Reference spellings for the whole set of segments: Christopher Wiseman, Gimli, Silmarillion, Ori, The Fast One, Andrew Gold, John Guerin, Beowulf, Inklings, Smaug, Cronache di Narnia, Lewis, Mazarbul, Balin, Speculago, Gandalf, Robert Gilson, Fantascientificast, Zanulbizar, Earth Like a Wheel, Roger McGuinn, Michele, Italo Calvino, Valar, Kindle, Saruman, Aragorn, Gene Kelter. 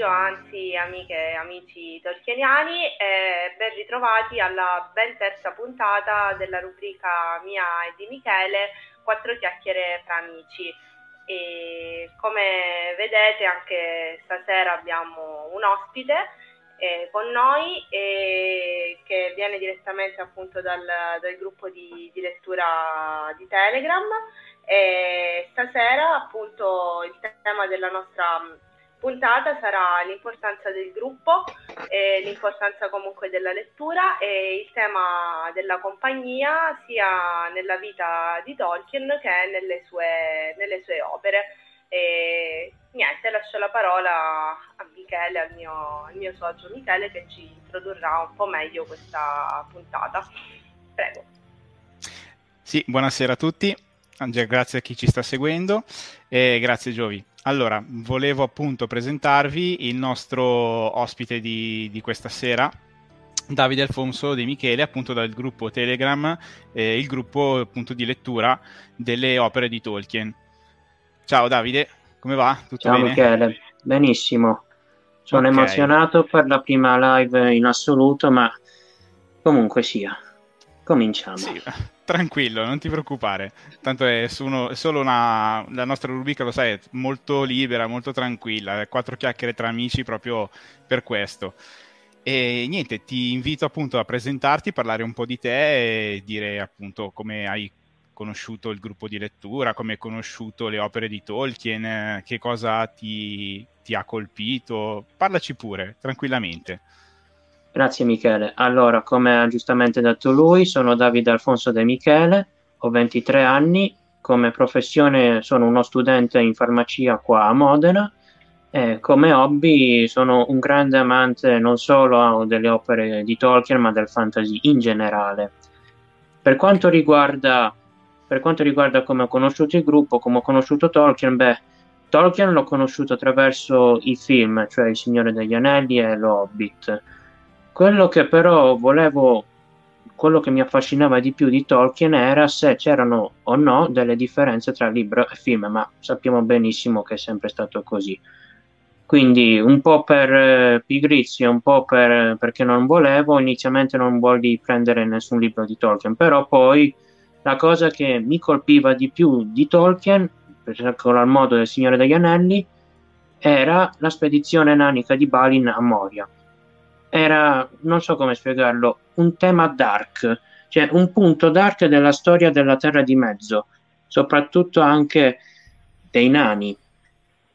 Anzi, amiche e amici tolkieniani, ben ritrovati alla ben terza puntata della rubrica mia e di Michele, quattro chiacchiere fra amici. E come vedete anche stasera abbiamo un ospite con noi che viene direttamente appunto dal gruppo di lettura di Telegram, e stasera appunto il tema della nostra puntata sarà l'importanza del gruppo, l'importanza comunque della lettura e il tema della compagnia sia nella vita di Tolkien che nelle sue opere. E niente, lascio la parola a Michele, al mio socio Michele, che ci introdurrà un po' meglio questa puntata. Prego. Sì, buonasera a tutti. Grazie a chi ci sta seguendo e grazie Giovi. Allora, volevo appunto presentarvi il nostro ospite di questa sera, Davide Alfonso Di Michele, appunto dal gruppo Telegram, il gruppo appunto di lettura delle opere di Tolkien. Ciao Davide, come va? Tutto bene? Ciao Michele, benissimo. Sono emozionato per la prima live in assoluto, ma comunque sia, cominciamo. Sì. Tranquillo, non ti preoccupare, tanto è solo la nostra rubrica, lo sai, è molto libera, molto tranquilla, quattro chiacchiere tra amici proprio per questo. E niente, ti invito appunto a presentarti, parlare un po' di te e dire appunto come hai conosciuto il gruppo di lettura, come hai conosciuto le opere di Tolkien, che cosa ti ha colpito, parlaci pure, tranquillamente. Grazie Michele. Allora, come ha giustamente detto lui, sono Davide Alfonso De Michele, ho 23 anni, come professione sono uno studente in farmacia qua a Modena e come hobby sono un grande amante non solo delle opere di Tolkien ma del fantasy in generale. Per quanto riguarda come ho conosciuto il gruppo, come ho conosciuto Tolkien, Tolkien l'ho conosciuto attraverso i film, cioè Il Signore degli Anelli e l'Hobbit. Quello che però volevo, quello che mi affascinava di più di Tolkien era se c'erano o no delle differenze tra libro e film, ma sappiamo benissimo che è sempre stato così. Quindi un po' per pigrizia, un po' perché non volevo, inizialmente non volli prendere nessun libro di Tolkien, però poi la cosa che mi colpiva di più di Tolkien, particolar modo del Signore degli Anelli, era la spedizione nanica di Balin a Moria. Era, non so come spiegarlo, un tema dark, cioè un punto dark della storia della Terra di Mezzo, soprattutto anche dei nani.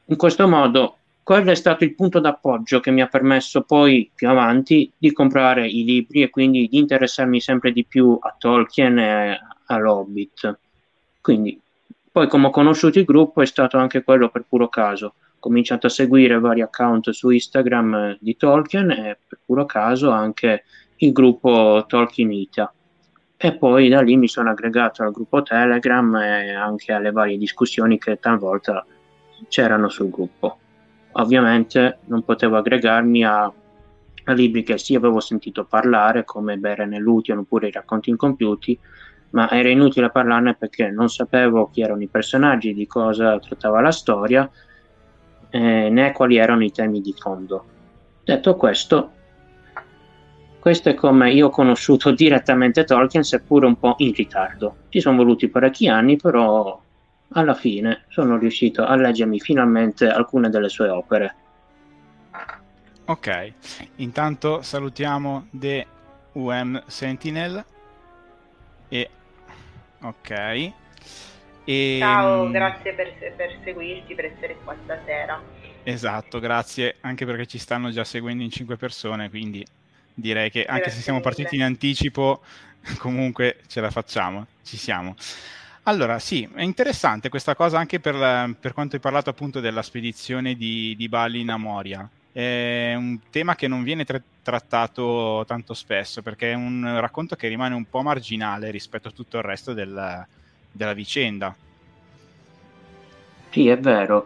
In questo modo, quello è stato il punto d'appoggio che mi ha permesso poi, più avanti, di comprare i libri e quindi di interessarmi sempre di più a Tolkien e all'Hobbit. Quindi, poi come ho conosciuto il gruppo è stato anche quello per puro caso. Ho cominciato a seguire vari account su Instagram di Tolkien e per puro caso anche il gruppo Tolkienita, e poi da lì mi sono aggregato al gruppo Telegram e anche alle varie discussioni che talvolta c'erano sul gruppo. Ovviamente non potevo aggregarmi a libri che sì avevo sentito parlare, come Beren e Lúthien oppure I racconti incompiuti, ma era inutile parlarne perché non sapevo chi erano i personaggi, di cosa trattava la storia, né quali erano i temi di fondo. Detto questo, questo è come io ho conosciuto direttamente Tolkien, seppure un po' in ritardo. Ci sono voluti parecchi anni, però alla fine sono riuscito a leggermi finalmente alcune delle sue opere. Ok, intanto salutiamo The UN Sentinel e... ok... E... ciao, grazie per seguirci, per essere qua stasera. Esatto, grazie, anche perché ci stanno già seguendo in 5 persone, quindi direi che anche grazie se siamo partiti in anticipo, comunque ce la facciamo, ci siamo. Allora, sì, è interessante questa cosa anche per quanto hai parlato appunto della spedizione di Balin a Moria. È un tema che non viene trattato tanto spesso, perché è un racconto che rimane un po' marginale rispetto a tutto il resto della vicenda. Sì, è vero,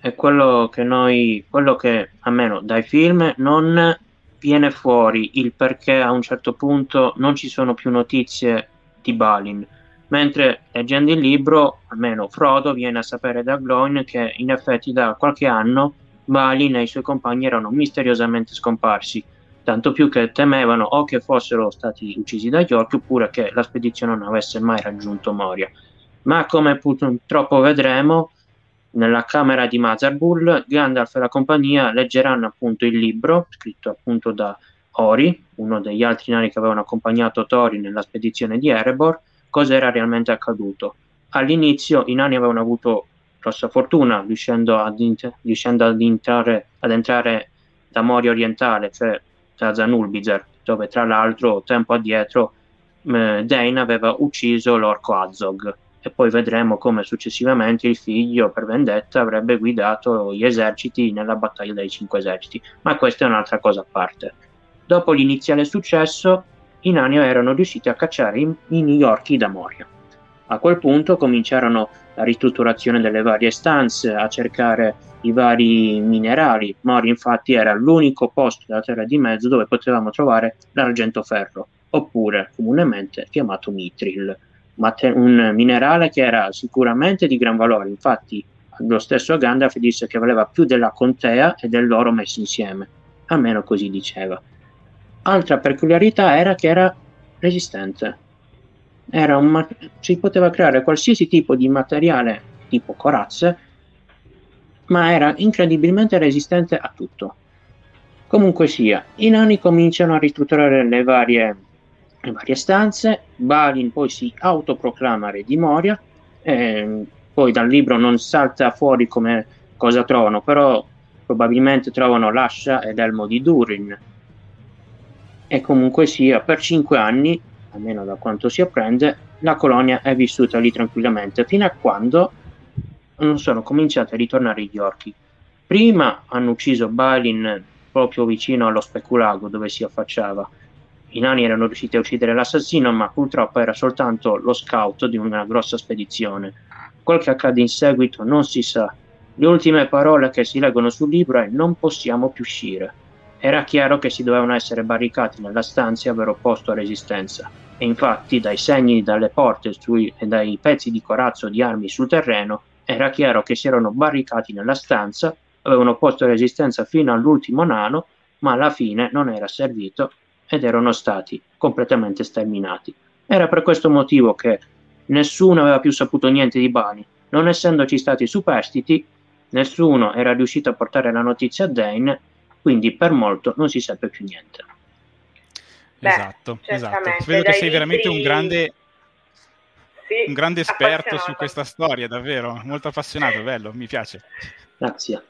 è quello che almeno dai film non viene fuori, il perché a un certo punto non ci sono più notizie di Balin, mentre leggendo il libro almeno Frodo viene a sapere da Gloin che in effetti da qualche anno Balin e i suoi compagni erano misteriosamente scomparsi, tanto più che temevano o che fossero stati uccisi dagli orchi oppure che la spedizione non avesse mai raggiunto Moria. Ma come purtroppo vedremo, nella camera di Mazarbul, Gandalf e la compagnia leggeranno appunto il libro, scritto appunto da Ori, uno degli altri nani che avevano accompagnato Tori nella spedizione di Erebor, cosa era realmente accaduto. All'inizio i nani avevano avuto grossa fortuna, riuscendo ad entrare da Moria orientale, cioè da Zanulbizar, dove tra l'altro tempo addietro Dáin aveva ucciso l'orco Azog, e poi vedremo come successivamente il figlio per vendetta avrebbe guidato gli eserciti nella battaglia dei 5 eserciti, ma questa è un'altra cosa a parte. Dopo l'iniziale successo i nani erano riusciti a cacciare gli orchi da Moria. A quel punto cominciarono la ristrutturazione delle varie stanze, a cercare i vari minerali. Moria infatti era l'unico posto della Terra di Mezzo dove potevamo trovare l'argentoferro, oppure comunemente chiamato mitril, un minerale che era sicuramente di gran valore. Infatti lo stesso Gandalf disse che valeva più della contea e dell'oro messi insieme, almeno così diceva. Altra peculiarità era che era resistente. Si poteva creare qualsiasi tipo di materiale, tipo corazze, ma era incredibilmente resistente a tutto. Comunque sia, i nani cominciano a ristrutturare le varie stanze. Balin poi si autoproclama re di Moria, poi dal libro non salta fuori come cosa trovano, però probabilmente trovano l'ascia ed elmo di Durin. E comunque sia, per 5 anni, almeno da quanto si apprende, la colonia è vissuta lì tranquillamente, fino a quando non sono cominciati a ritornare gli orchi. Prima hanno ucciso Balin proprio vicino allo speculago dove si affacciava. I nani erano riusciti a uccidere l'assassino, ma purtroppo era soltanto lo scout di una grossa spedizione. Quel che accade in seguito non si sa. Le ultime parole che si leggono sul libro è: non possiamo più uscire. Era chiaro che si dovevano essere barricati nella stanza e aver opposto resistenza, e infatti dai segni dalle porte e dai pezzi di corazzo di armi sul terreno era chiaro che si erano barricati nella stanza, avevano opposto resistenza fino all'ultimo nano, ma alla fine non era servito ed erano stati completamente sterminati. Era per questo motivo che nessuno aveva più saputo niente di Balin. Non essendoci stati superstiti, nessuno era riuscito a portare la notizia a Dáin, quindi per molto non si seppe più niente. Beh, esatto, esatto. Vedo che sei veramente un grande esperto su questa storia, davvero, molto appassionato, bello, mi piace. Grazie.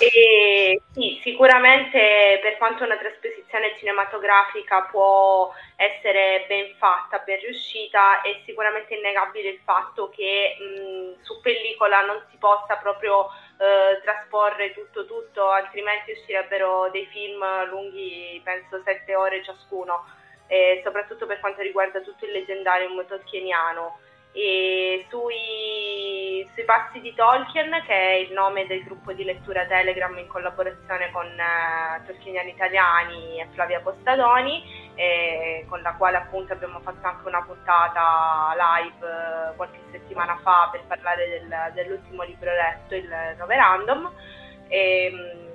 E sì, sicuramente per quanto una trasposizione cinematografica può essere ben fatta, ben riuscita, è sicuramente innegabile il fatto che su pellicola non si possa proprio trasporre tutto, altrimenti uscirebbero dei film lunghi, penso 7 ore ciascuno, soprattutto per quanto riguarda tutto il leggendario tolkieniano. E sui passi di Tolkien, che è il nome del gruppo di lettura Telegram in collaborazione con Tolkieniani Italiani e Flavia Postadoni, con la quale appunto abbiamo fatto anche una puntata live qualche settimana fa per parlare dell'ultimo libro letto, il Noverandum. E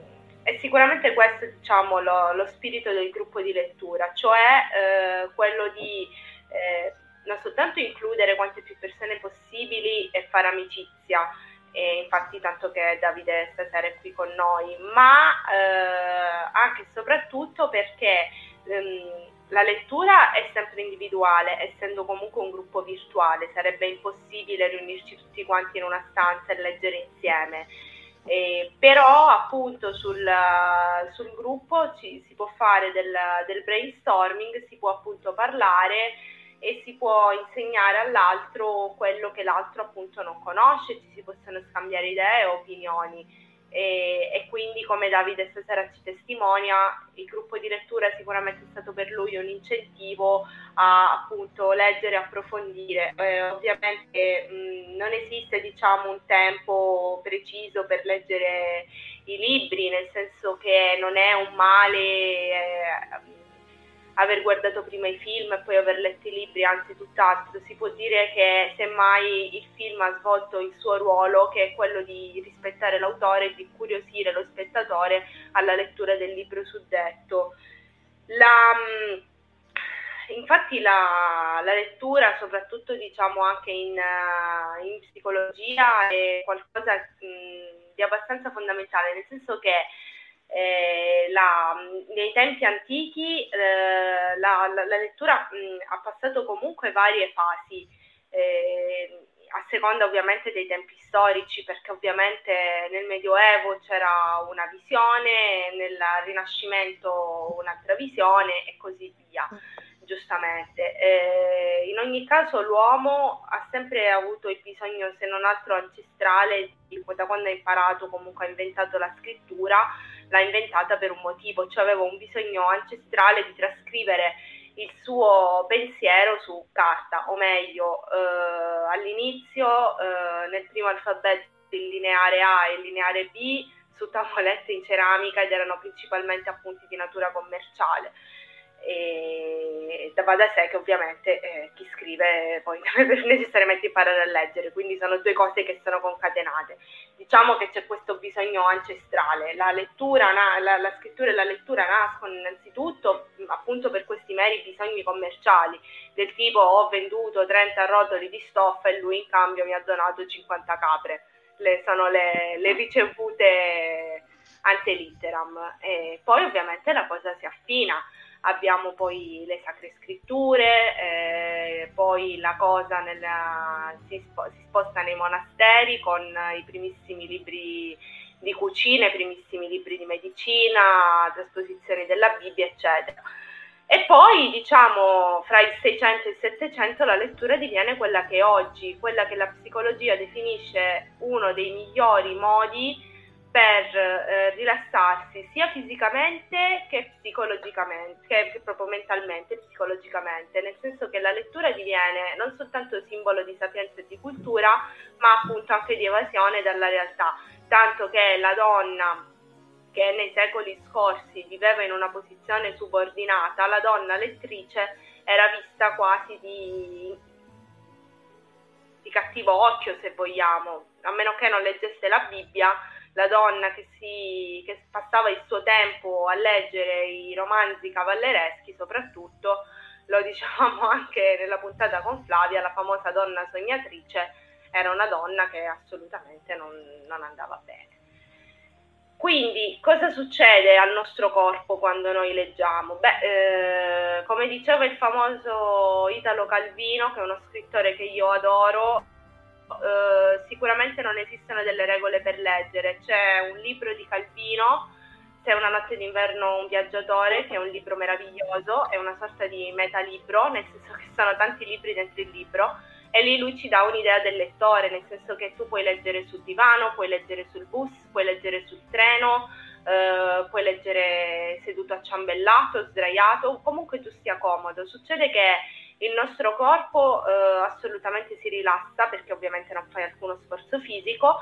sicuramente questo, diciamo, lo spirito del gruppo di lettura, cioè quello di non soltanto includere quante più persone possibili e fare amicizia, e infatti tanto che Davide stasera è qui con noi, ma anche e soprattutto perché la lettura è sempre individuale, essendo comunque un gruppo virtuale, sarebbe impossibile riunirci tutti quanti in una stanza e leggere insieme. Però appunto sul gruppo si può fare del brainstorming, si può appunto parlare e si può insegnare all'altro quello che l'altro appunto non conosce, ci si possono scambiare idee, opinioni, e quindi, come Davide stasera ci testimonia, il gruppo di lettura è sicuramente stato per lui un incentivo a appunto leggere e approfondire. Ovviamente non esiste, diciamo, un tempo preciso per leggere i libri, nel senso che non è un male aver guardato prima i film e poi aver letto i libri, anzi tutt'altro, si può dire che semmai il film ha svolto il suo ruolo, che è quello di rispettare l'autore e di incuriosire lo spettatore alla lettura del libro suddetto. Infatti la lettura, soprattutto diciamo anche in psicologia, è qualcosa di abbastanza fondamentale, nel senso che nei tempi antichi la lettura ha passato comunque varie fasi, a seconda ovviamente dei tempi storici, perché ovviamente nel Medioevo c'era una visione, nel Rinascimento un'altra visione e così via, giustamente. In ogni caso l'uomo ha sempre avuto il bisogno, se non altro ancestrale, da quando ha imparato, comunque ha inventato la scrittura, l'ha inventata per un motivo, cioè aveva un bisogno ancestrale di trascrivere il suo pensiero su carta, o meglio, all'inizio nel primo alfabeto il lineare A e il lineare B su tavolette in ceramica, ed erano principalmente appunti di natura commerciale. E va da sé che ovviamente chi scrive poi deve necessariamente imparare a leggere, quindi sono due cose che sono concatenate. Diciamo che c'è questo bisogno ancestrale, la scrittura e la lettura nascono innanzitutto appunto per questi meri bisogni commerciali, del tipo: ho venduto 30 rotoli di stoffa e lui in cambio mi ha donato 50 capre, sono le ricevute ante litteram. E poi ovviamente la cosa si affina. Abbiamo poi le sacre scritture, poi la cosa si sposta nei monasteri con i primissimi libri di cucina, i primissimi libri di medicina, trasposizioni della Bibbia, eccetera. E poi, diciamo, fra il 600 e il 700 la lettura diviene quella che è oggi, quella che la psicologia definisce uno dei migliori modi per rilassarsi sia fisicamente che psicologicamente, che proprio mentalmente e psicologicamente, nel senso che la lettura diviene non soltanto simbolo di sapienza e di cultura, ma appunto anche di evasione dalla realtà, tanto che la donna che nei secoli scorsi viveva in una posizione subordinata, la donna lettrice era vista quasi di cattivo occhio, se vogliamo. A meno che non leggesse la Bibbia, la donna che passava il suo tempo a leggere i romanzi cavallereschi, soprattutto, lo dicevamo anche nella puntata con Flavia, la famosa donna sognatrice era una donna che assolutamente non andava bene. Quindi cosa succede al nostro corpo quando noi leggiamo? Beh, come diceva il famoso Italo Calvino, che è uno scrittore che io adoro, sicuramente non esistono delle regole per leggere. C'è un libro di Calvino, C'è una notte d'inverno un viaggiatore, che è un libro meraviglioso, è una sorta di metalibro, nel senso che sono tanti libri dentro il libro, e lì lui ci dà un'idea del lettore, nel senso che tu puoi leggere sul divano, puoi leggere sul bus, puoi leggere sul treno, puoi leggere seduto acciambellato, sdraiato, comunque tu stia comodo. Succede che il nostro corpo assolutamente si rilassa, perché ovviamente non fai alcuno sforzo fisico,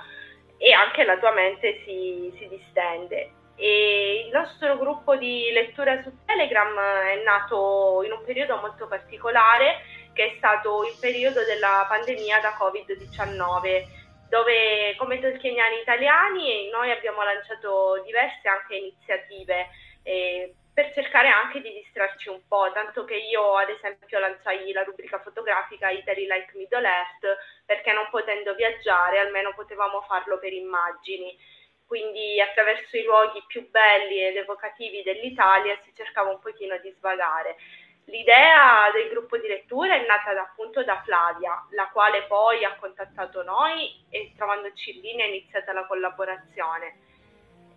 e anche la tua mente si distende. E il nostro gruppo di lettura su Telegram è nato in un periodo molto particolare, che è stato il periodo della pandemia da Covid-19, dove come tolkieniani italiani noi abbiamo lanciato diverse anche iniziative per cercare anche di distrarci un po', tanto che io ad esempio lanciai la rubrica fotografica Italy Like Middle Earth, perché non potendo viaggiare almeno potevamo farlo per immagini. Quindi attraverso i luoghi più belli ed evocativi dell'Italia si cercava un pochino di svagare. L'idea del gruppo di lettura è nata appunto da Flavia, la quale poi ha contattato noi e trovandoci lì ne è iniziata la collaborazione.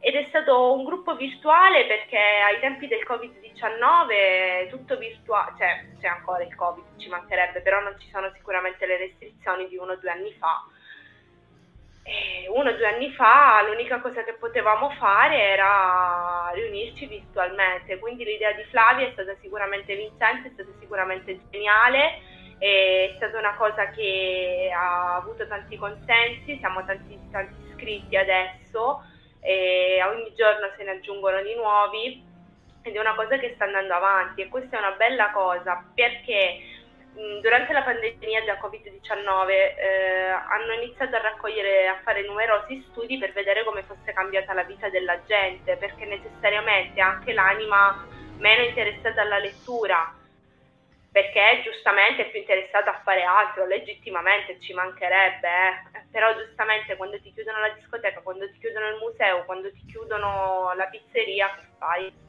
Ed è stato un gruppo virtuale perché ai tempi del Covid-19 tutto virtuale, cioè c'è ancora il Covid, ci mancherebbe, però non ci sono sicuramente le restrizioni di 1 o 2 anni fa. 1 o 2 anni fa l'unica cosa che potevamo fare era riunirci virtualmente, quindi l'idea di Flavia è stata sicuramente vincente, è stata sicuramente geniale, è stata una cosa che ha avuto tanti consensi, siamo tanti iscritti adesso e ogni giorno se ne aggiungono di nuovi, ed è una cosa che sta andando avanti, e questa è una bella cosa perché durante la pandemia da Covid-19 hanno iniziato a raccogliere, a fare numerosi studi per vedere come fosse cambiata la vita della gente, perché necessariamente anche l'anima meno interessata alla lettura, perché giustamente è più interessata a fare altro, legittimamente ci mancherebbe, però giustamente quando ti chiudono la discoteca, quando ti chiudono il museo, quando ti chiudono la pizzeria, che fai?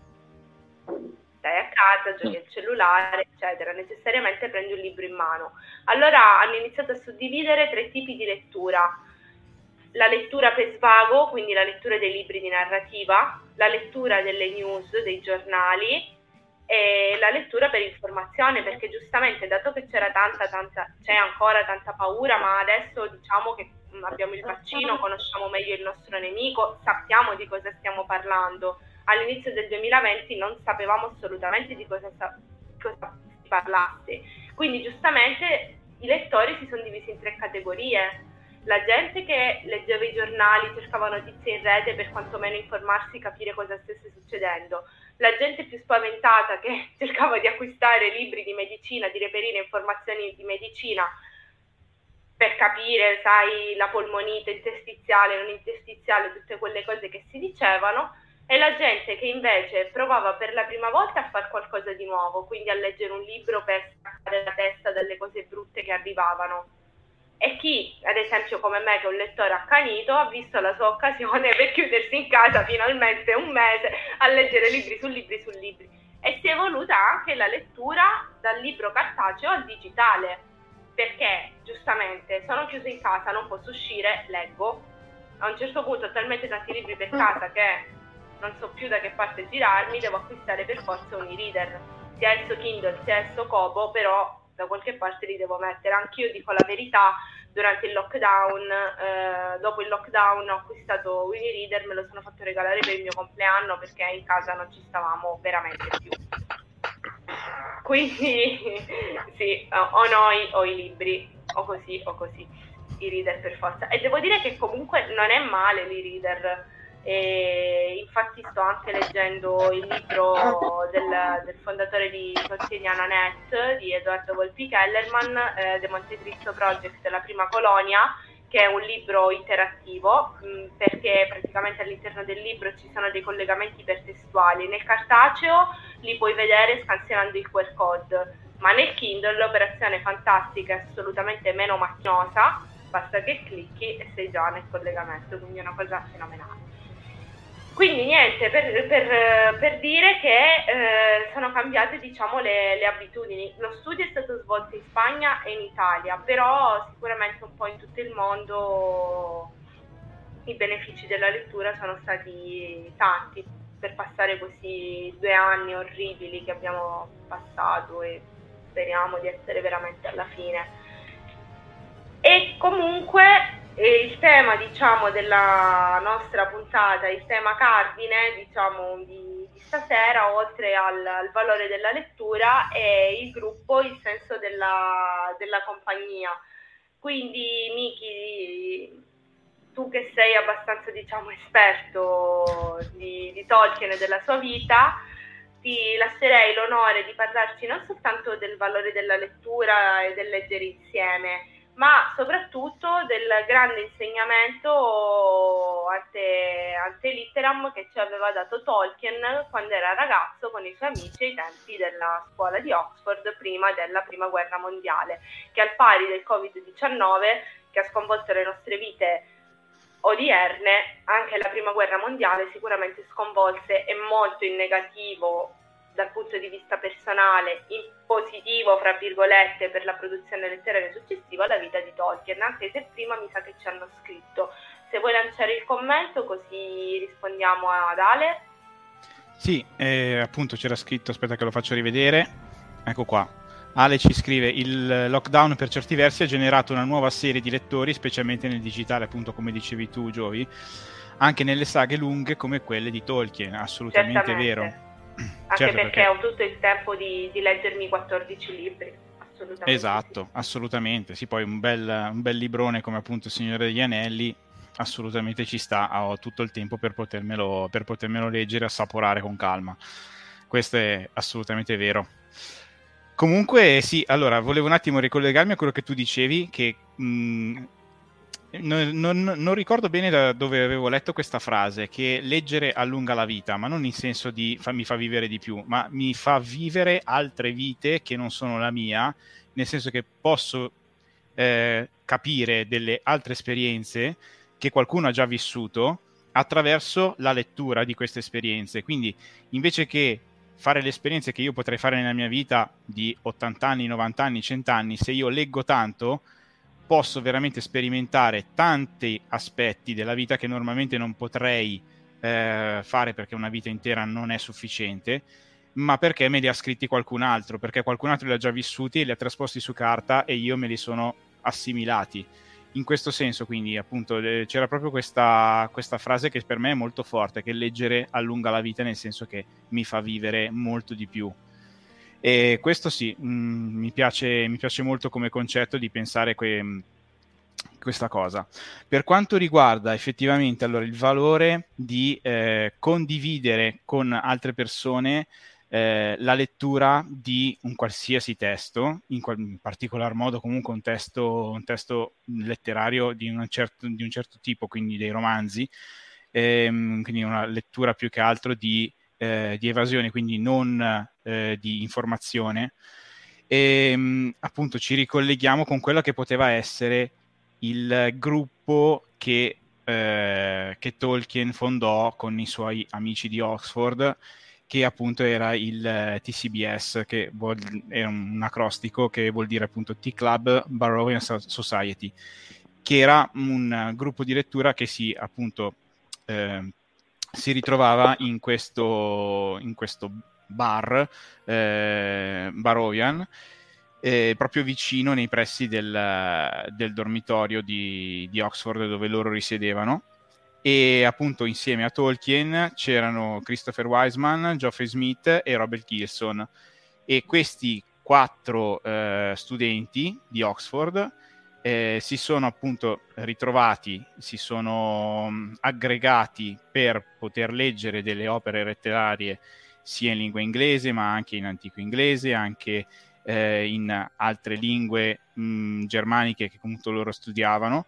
Stai a casa, giochi al cellulare, eccetera, necessariamente prendi un libro in mano. Allora hanno iniziato a suddividere 3 tipi di lettura: la lettura per svago, quindi la lettura dei libri di narrativa, la lettura delle news, dei giornali, e la lettura per informazione, perché giustamente dato che c'era c'è ancora tanta paura, ma adesso diciamo che abbiamo il vaccino, conosciamo meglio il nostro nemico, sappiamo di cosa stiamo parlando. All'inizio del 2020 non sapevamo assolutamente di cosa si parlasse, quindi giustamente i lettori si sono divisi in 3 categorie: la gente che leggeva i giornali, cercava notizie in rete per quantomeno informarsi, capire cosa stesse succedendo; la gente più spaventata che cercava di acquistare libri di medicina, di reperire informazioni di medicina per capire, sai, la polmonite interstiziale, non interstiziale, tutte quelle cose che si dicevano; e la gente che invece provava per la prima volta a fare qualcosa di nuovo, quindi a leggere un libro per staccare la testa dalle cose brutte che arrivavano. E chi, ad esempio come me, che è un lettore accanito, ha visto la sua occasione per chiudersi in casa finalmente un mese a leggere libri su libri su libri. E si è evoluta anche la lettura dal libro cartaceo al digitale, perché giustamente sono chiuso in casa, non posso uscire, leggo. A un certo punto ho talmente tanti libri per casa che non so più da che parte girarmi, devo acquistare per forza un e-reader, sia esso Kindle, sia esso Kobo, però da qualche parte li devo mettere. Anch'io dico la verità, durante il lockdown, dopo il lockdown ho acquistato un e-reader, me lo sono fatto regalare per il mio compleanno perché in casa non ci stavamo veramente più. Quindi sì, o noi o i libri, o così, i reader per forza. E devo dire che comunque non è male l'e-reader. e infatti sto anche leggendo il libro del fondatore di Quotidiana Net di Edoardo Volpi Kellerman, De Montecristo Project, La prima colonia, che è un libro interattivo perché praticamente all'interno del libro ci sono dei collegamenti ipertestuali. Nel cartaceo li puoi vedere scansionando il QR code, ma nel Kindle l'operazione fantastica è assolutamente meno macchinosa, basta che clicchi e sei già nel collegamento, quindi è una cosa fenomenale. Quindi niente, per dire che sono cambiate, diciamo, le abitudini. Lo studio è stato svolto in Spagna e in Italia, però sicuramente un po' in tutto il mondo i benefici della lettura sono stati tanti per passare questi 2 anni orribili che abbiamo passato e speriamo di essere veramente alla fine. E comunque... E il tema, diciamo, della nostra puntata, il tema cardine, diciamo, di stasera, oltre al valore della lettura, è il gruppo, il senso della compagnia. Quindi Miki, tu che sei abbastanza, diciamo, esperto di Tolkien e della sua vita, ti lascerei l'onore di parlarci non soltanto del valore della lettura e del leggere insieme, ma soprattutto del grande insegnamento ante litteram che ci aveva dato Tolkien quando era ragazzo con i suoi amici ai tempi della scuola di Oxford, prima della Prima Guerra Mondiale, che al pari del Covid-19, che ha sconvolto le nostre vite odierne, anche la Prima Guerra Mondiale sicuramente sconvolse, e molto in negativo dal punto di vista personale, in positivo, fra virgolette, per la produzione letteraria successiva, alla vita di Tolkien, anche se prima mi sa che ci hanno scritto. Se vuoi lanciare il commento, così rispondiamo ad Ale. Sì, appunto c'era scritto, aspetta che lo faccio rivedere, ecco qua. Ale ci scrive: il lockdown per certi versi ha generato una nuova serie di lettori, specialmente nel digitale, appunto come dicevi tu, Giovi, anche nelle saghe lunghe come quelle di Tolkien, assolutamente. Certamente. Vero. Anche certo, perché ho tutto il tempo di leggermi 14 libri, assolutamente. Esatto, sì. Assolutamente, sì, poi un bel librone come appunto Il Signore degli Anelli, assolutamente ci sta, ho tutto il tempo per potermelo leggere, assaporare con calma, questo è assolutamente vero. Comunque sì, allora, volevo un attimo ricollegarmi a quello che tu dicevi, che... Non ricordo bene da dove avevo letto questa frase, che leggere allunga la vita, ma non in senso di mi fa vivere di più, ma mi fa vivere altre vite che non sono la mia, nel senso che posso capire delle altre esperienze che qualcuno ha già vissuto attraverso la lettura di queste esperienze. Quindi invece che fare le esperienze che io potrei fare nella mia vita di 80 anni, 90 anni, 100 anni, se io leggo tanto... posso veramente sperimentare tanti aspetti della vita che normalmente non potrei fare, perché una vita intera non è sufficiente, ma perché me li ha scritti qualcun altro, perché qualcun altro li ha già vissuti, li ha trasposti su carta e io me li sono assimilati. In questo senso, quindi, appunto, c'era proprio questa frase che per me è molto forte, che leggere allunga la vita, nel senso che mi fa vivere molto di più. E questo sì, mi piace molto come concetto di pensare questa cosa. Per quanto riguarda effettivamente allora il valore di condividere con altre persone la lettura di un qualsiasi testo, in particolar modo comunque un testo letterario di un certo tipo, quindi dei romanzi, quindi una lettura più che altro di evasione, quindi non di informazione, e appunto ci ricolleghiamo con quello che poteva essere il gruppo che Tolkien fondò con i suoi amici di Oxford, che appunto era il TCBS, che è un acrostico che vuol dire appunto Tea Club Burrone Society, che era un gruppo di lettura che si appunto si ritrovava in questo bar Barovian, proprio vicino, nei pressi del dormitorio di Oxford dove loro risiedevano. E appunto insieme a Tolkien c'erano Christopher Wiseman, Geoffrey Smith e Robert Gilson, e questi 4 studenti di Oxford si sono appunto ritrovati, si sono aggregati per poter leggere delle opere letterarie sia in lingua inglese ma anche in antico inglese, anche in altre lingue germaniche che comunque loro studiavano,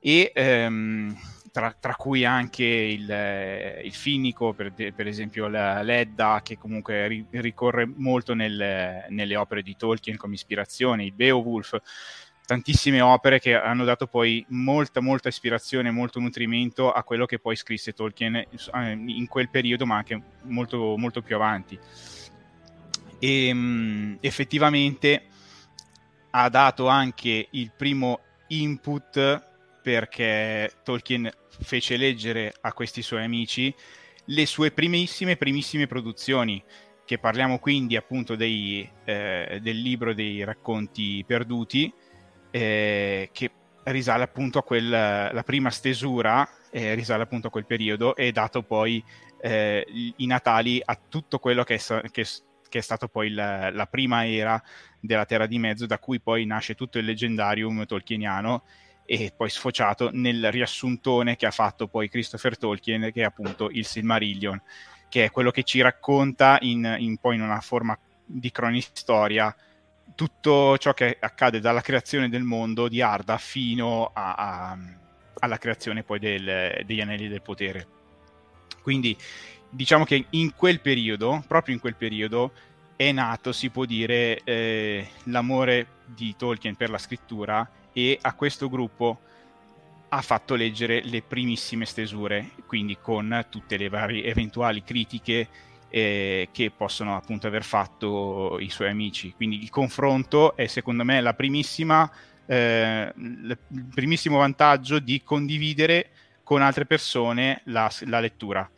e tra cui anche il finnico, per esempio l'Edda, che comunque ricorre molto nelle opere di Tolkien come ispirazione, il Beowulf, tantissime opere che hanno dato poi molta ispirazione, molto nutrimento a quello che poi scrisse Tolkien in quel periodo, ma anche molto più avanti. E effettivamente ha dato anche il primo input, perché Tolkien fece leggere a questi suoi amici le sue primissime produzioni, che parliamo quindi appunto del libro dei racconti perduti, che risale appunto la prima stesura, risale appunto a quel periodo, e dato poi i natali a tutto quello che è stato poi la prima era della Terra di Mezzo, da cui poi nasce tutto il leggendarium tolkieniano, e poi sfociato nel riassuntone che ha fatto poi Christopher Tolkien, che è appunto il Silmarillion, che è quello che ci racconta poi in una forma di cronistoria tutto ciò che accade dalla creazione del mondo di Arda fino alla creazione poi degli Anelli del Potere. Quindi diciamo che proprio in quel periodo è nato, si può dire, l'amore di Tolkien per la scrittura, e a questo gruppo ha fatto leggere le primissime stesure, quindi con tutte le varie eventuali critiche che possono appunto aver fatto i suoi amici. Quindi il confronto è, secondo me, il primissimo vantaggio di condividere con altre persone la lettura.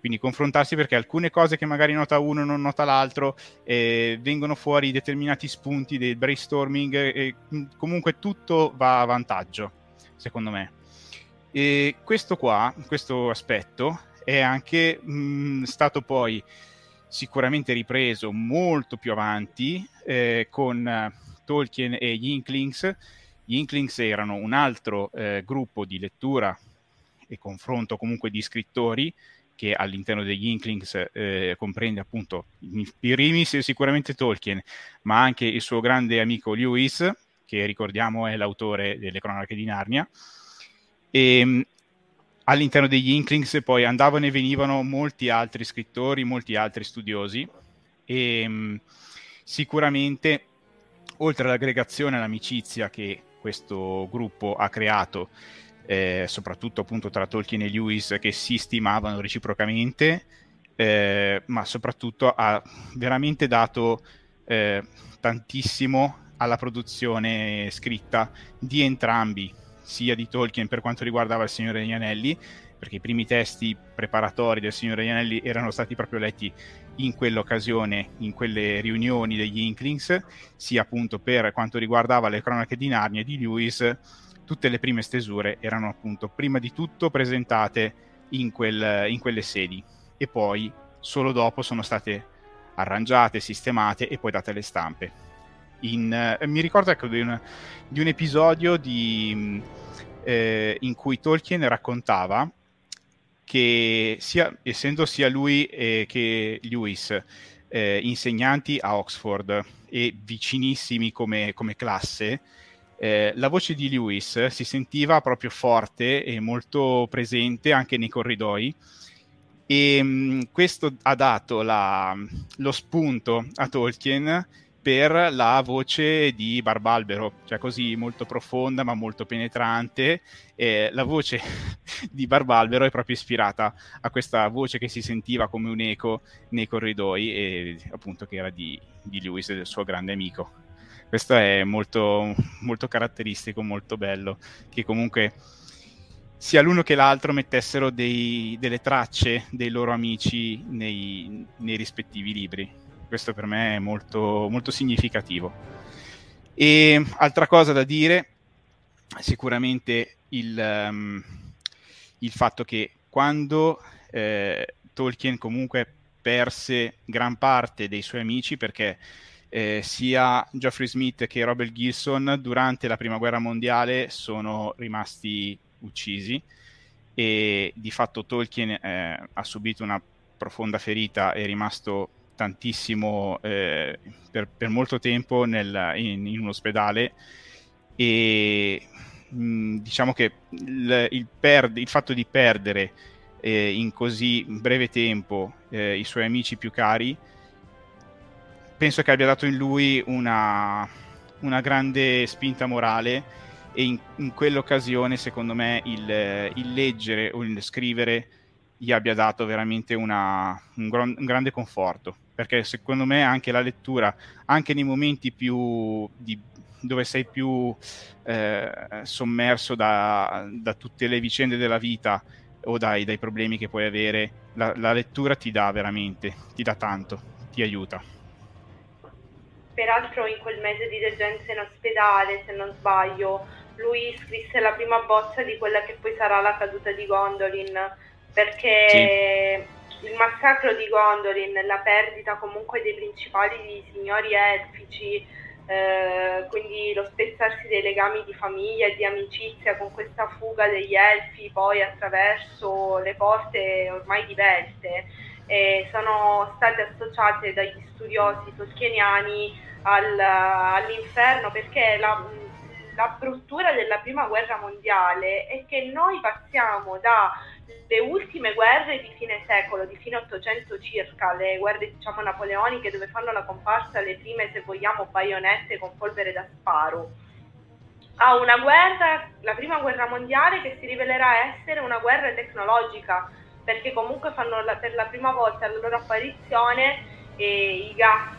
Quindi confrontarsi, perché alcune cose che magari nota uno non nota l'altro, vengono fuori determinati spunti del brainstorming, comunque tutto va a vantaggio, secondo me. E questo aspetto è anche stato poi sicuramente ripreso molto più avanti con Tolkien e gli Inklings. Gli Inklings erano un altro gruppo di lettura e confronto comunque di scrittori, che all'interno degli Inklings comprende appunto in primis sicuramente Tolkien, ma anche il suo grande amico Lewis, che ricordiamo è l'autore delle Cronache di Narnia. E all'interno degli Inklings poi andavano e venivano molti altri scrittori, molti altri studiosi, e sicuramente, oltre all'aggregazione e all'amicizia che questo gruppo ha creato, soprattutto appunto tra Tolkien e Lewis, che si stimavano reciprocamente, ma soprattutto ha veramente dato tantissimo alla produzione scritta di entrambi, sia di Tolkien per quanto riguardava il Signore degli Anelli, perché i primi testi preparatori del Signore degli Anelli erano stati proprio letti in quell'occasione, in quelle riunioni degli Inklings, sia appunto per quanto riguardava le Cronache di Narnia di Lewis. Tutte le prime stesure erano appunto prima di tutto presentate in quelle sedi, e poi solo dopo sono state arrangiate, sistemate e poi date alle stampe. Mi ricordo, ecco, di un episodio in cui Tolkien raccontava che, essendo sia lui che Lewis insegnanti a Oxford e vicinissimi come classe, la voce di Lewis si sentiva proprio forte e molto presente anche nei corridoi, e questo ha dato lo spunto a Tolkien per la voce di Barbalbero, cioè così molto profonda ma molto penetrante. La voce di Barbalbero è proprio ispirata a questa voce che si sentiva come un eco nei corridoi, e appunto che era di Lewis e del suo grande amico. Questo è molto, molto caratteristico, molto bello, che comunque sia l'uno che l'altro mettessero delle tracce dei loro amici nei rispettivi libri. Questo per me è molto, molto significativo. E altra cosa da dire, sicuramente il fatto che quando Tolkien comunque perse gran parte dei suoi amici, perché sia Geoffrey Smith che Robert Gilson durante la Prima Guerra Mondiale sono rimasti uccisi e di fatto Tolkien ha subito una profonda ferita, è rimasto tantissimo per molto tempo in un ospedale e diciamo che il fatto di perdere in così breve tempo i suoi amici più cari penso che abbia dato in lui una grande spinta morale e in quell'occasione secondo me il leggere o il scrivere gli abbia dato veramente un grande conforto, perché secondo me anche la lettura, anche nei momenti dove sei più sommerso da tutte le vicende della vita o dai problemi che puoi avere, la lettura ti dà tanto, ti aiuta. Peraltro in quel mese di degenza in ospedale, se non sbaglio, lui scrisse la prima bozza di quella che poi sarà la caduta di Gondolin, perché sì, il massacro di Gondolin, la perdita comunque dei principali signori elfici, quindi lo spezzarsi dei legami di famiglia e di amicizia con questa fuga degli elfi poi attraverso le porte ormai diverse, sono state associate dagli studiosi tolkieniani all'inferno, perché la bruttura della Prima Guerra Mondiale è che noi passiamo dalle ultime guerre di fine secolo, di fine 800 circa, le guerre diciamo napoleoniche, dove fanno la comparsa le prime, se vogliamo, baionette con polvere da sparo, a una guerra, la Prima Guerra Mondiale, che si rivelerà essere una guerra tecnologica, perché comunque fanno per la prima volta la loro apparizione i gas,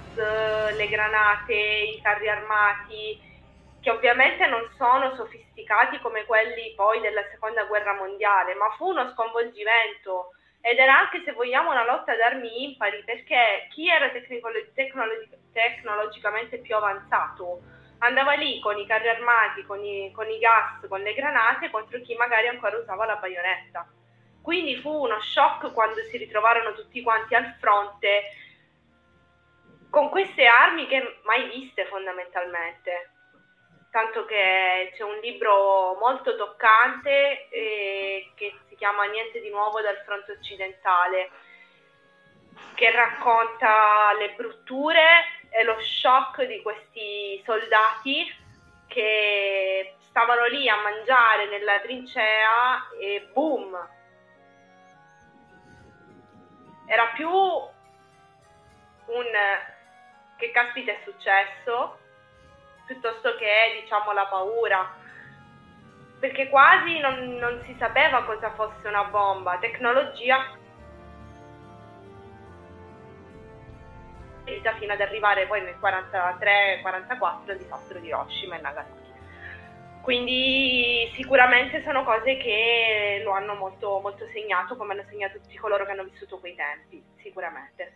le granate, i carri armati, che ovviamente non sono sofisticati come quelli poi della Seconda Guerra Mondiale, ma fu uno sconvolgimento ed era anche, se vogliamo, una lotta ad armi impari, perché chi era tecnologicamente più avanzato andava lì con i carri armati, con i gas, con le granate, contro chi magari ancora usava la baionetta. Quindi fu uno shock quando si ritrovarono tutti quanti al fronte con queste armi che mai viste fondamentalmente. Tanto che c'è un libro molto toccante che si chiama Niente di nuovo dal fronte occidentale, che racconta le brutture e lo shock di questi soldati che stavano lì a mangiare nella trincea e boom! Era più un che caspita è successo, piuttosto che, diciamo, la paura, perché quasi non si sapeva cosa fosse una bomba, tecnologia fino ad arrivare poi nel 43-44 al disastro di Hiroshima e Nagasaki. Quindi sicuramente sono cose che lo hanno molto, molto segnato, come hanno segnato tutti coloro che hanno vissuto quei tempi, sicuramente.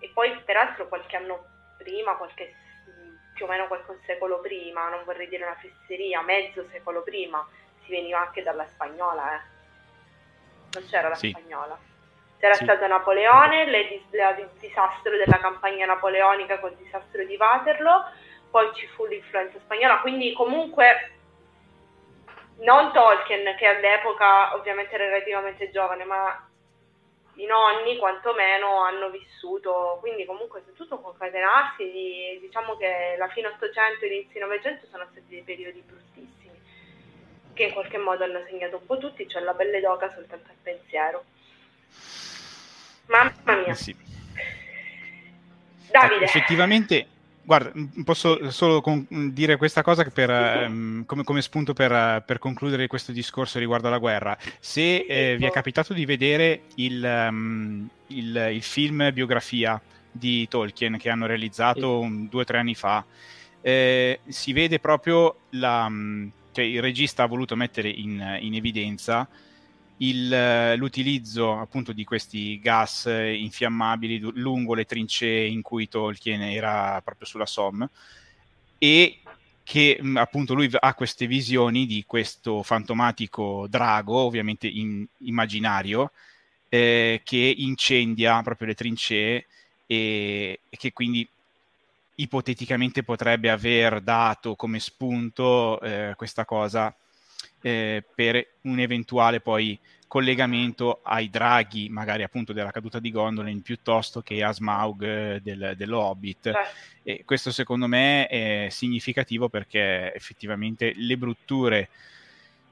E poi peraltro qualche anno prima, più o meno qualche secolo prima, non vorrei dire una fesseria, mezzo secolo prima, si veniva anche dalla spagnola, non c'era la spagnola, c'era stato Napoleone, il disastro della campagna napoleonica col disastro di Waterloo, poi ci fu l'influenza spagnola, quindi comunque non Tolkien, che all'epoca ovviamente era relativamente giovane, ma i nonni quantomeno hanno vissuto, quindi comunque se tutto concatenarsi, diciamo che la fine 800 e l'inizio 900 sono stati dei periodi bruttissimi, che in qualche modo hanno segnato un po' tutti, cioè la pelle d'oca soltanto al pensiero. Mamma mia. Sì. Davide. Effettivamente, guarda, posso solo dire questa cosa come spunto per concludere questo discorso riguardo alla guerra. Se vi è capitato di vedere il film biografia di Tolkien che hanno realizzato 2 o 3 anni fa, si vede proprio cioè il regista ha voluto mettere in evidenza l'utilizzo appunto di questi gas infiammabili lungo le trincee in cui Tolkien era proprio sulla Somme, e che appunto lui ha queste visioni di questo fantomatico drago, ovviamente immaginario, che incendia proprio le trincee e che quindi ipoteticamente potrebbe aver dato come spunto questa cosa per un eventuale poi collegamento ai draghi, magari appunto della caduta di Gondolin, piuttosto che a Smaug dello Hobbit. E questo secondo me è significativo perché effettivamente le brutture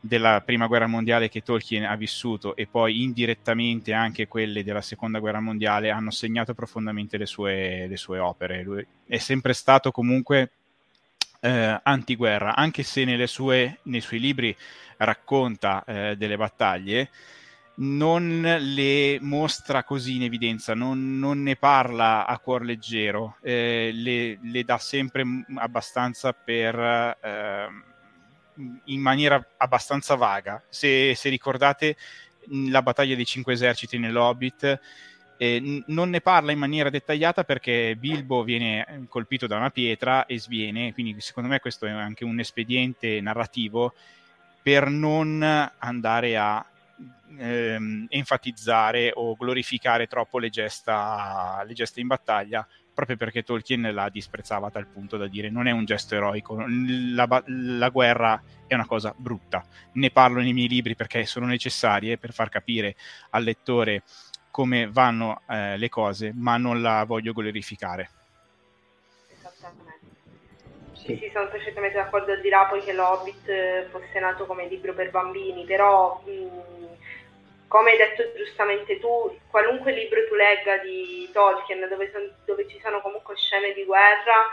della prima guerra mondiale che Tolkien ha vissuto e poi indirettamente anche quelle della seconda guerra mondiale hanno segnato profondamente le sue opere. Lui è sempre stato comunque antiguerra, anche se nei suoi libri racconta delle battaglie, non le mostra così in evidenza, non ne parla a cuor leggero, le dà sempre abbastanza in maniera abbastanza vaga. Se ricordate la battaglia dei 5 eserciti nell'Hobbit, non ne parla in maniera dettagliata perché Bilbo viene colpito da una pietra e sviene, quindi secondo me questo è anche un espediente narrativo per non andare a enfatizzare o glorificare troppo le gesta in battaglia, proprio perché Tolkien la disprezzava a tal punto da dire non è un gesto eroico, la guerra è una cosa brutta. Ne parlo nei miei libri perché sono necessarie per far capire al lettore come vanno le cose, ma non la voglio glorificare. Esattamente. Sì, sono perfettamente d'accordo, al di là poi che l'Hobbit fosse nato come libro per bambini, però... come hai detto giustamente tu, qualunque libro tu legga di Tolkien, dove ci sono comunque scene di guerra,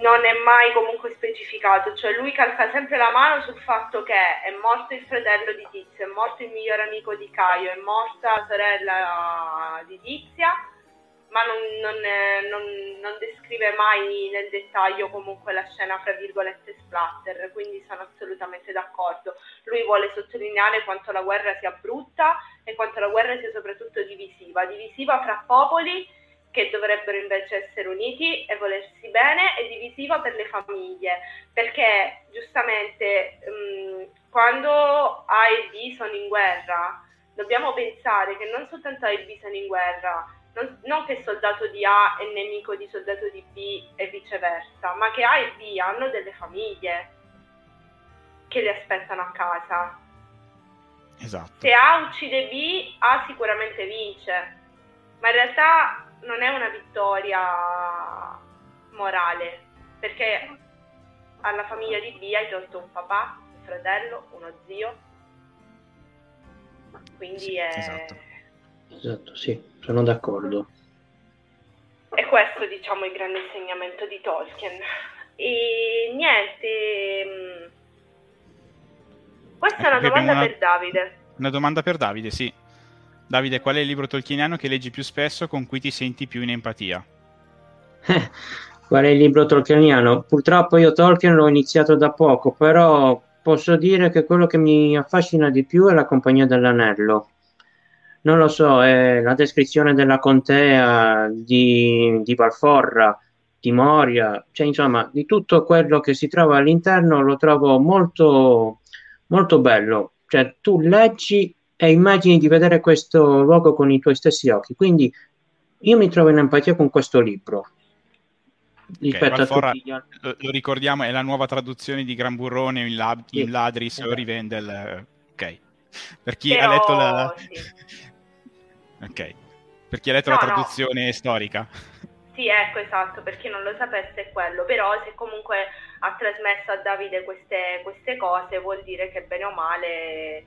non è mai comunque specificato. Cioè lui calca sempre la mano sul fatto che è morto il fratello di Tizio, è morto il miglior amico di Caio, è morta la sorella di Tizia, ma non descrive mai nel dettaglio comunque la scena fra virgolette splatter, quindi sono assolutamente d'accordo. Lui vuole sottolineare quanto la guerra sia brutta e quanto la guerra sia soprattutto divisiva fra popoli che dovrebbero invece essere uniti e volersi bene, e divisiva per le famiglie, perché giustamente quando A e B sono in guerra dobbiamo pensare che non soltanto A e B sono in guerra, non che soldato di A è nemico di soldato di B e viceversa, ma che A e B hanno delle famiglie che li aspettano a casa. Esatto. Se A uccide B, A sicuramente vince, ma in realtà non è una vittoria morale, perché alla famiglia di B hai tolto un papà, un fratello, uno zio, quindi sì, è... Esatto, sì, sono d'accordo. E questo, diciamo, è il grande insegnamento di Tolkien. E niente, questa è una domanda per Davide. Una domanda per Davide, sì. Davide, qual è il libro tolkieniano che leggi più spesso, con cui ti senti più in empatia? Qual è il libro tolkieniano? Purtroppo io Tolkien l'ho iniziato da poco, però posso dire che quello che mi affascina di più è La Compagnia dell'Anello. Non lo so, è la descrizione della contea di Balforra, di Moria, cioè insomma di tutto quello che si trova all'interno lo trovo molto, molto bello. Cioè tu leggi e immagini di vedere questo luogo con i tuoi stessi occhi, quindi io mi trovo in empatia con questo libro. Rispetto Balforra, a tutti gli altri. Lo ricordiamo, è la nuova traduzione di Gran Burrone, in Ladris o Rivendell, ok. Per chi ha letto la... Sì. Ok, per chi ha letto la traduzione storica. Sì, ecco, esatto, per chi non lo sapesse è quello, però se comunque ha trasmesso a Davide queste cose vuol dire che bene o male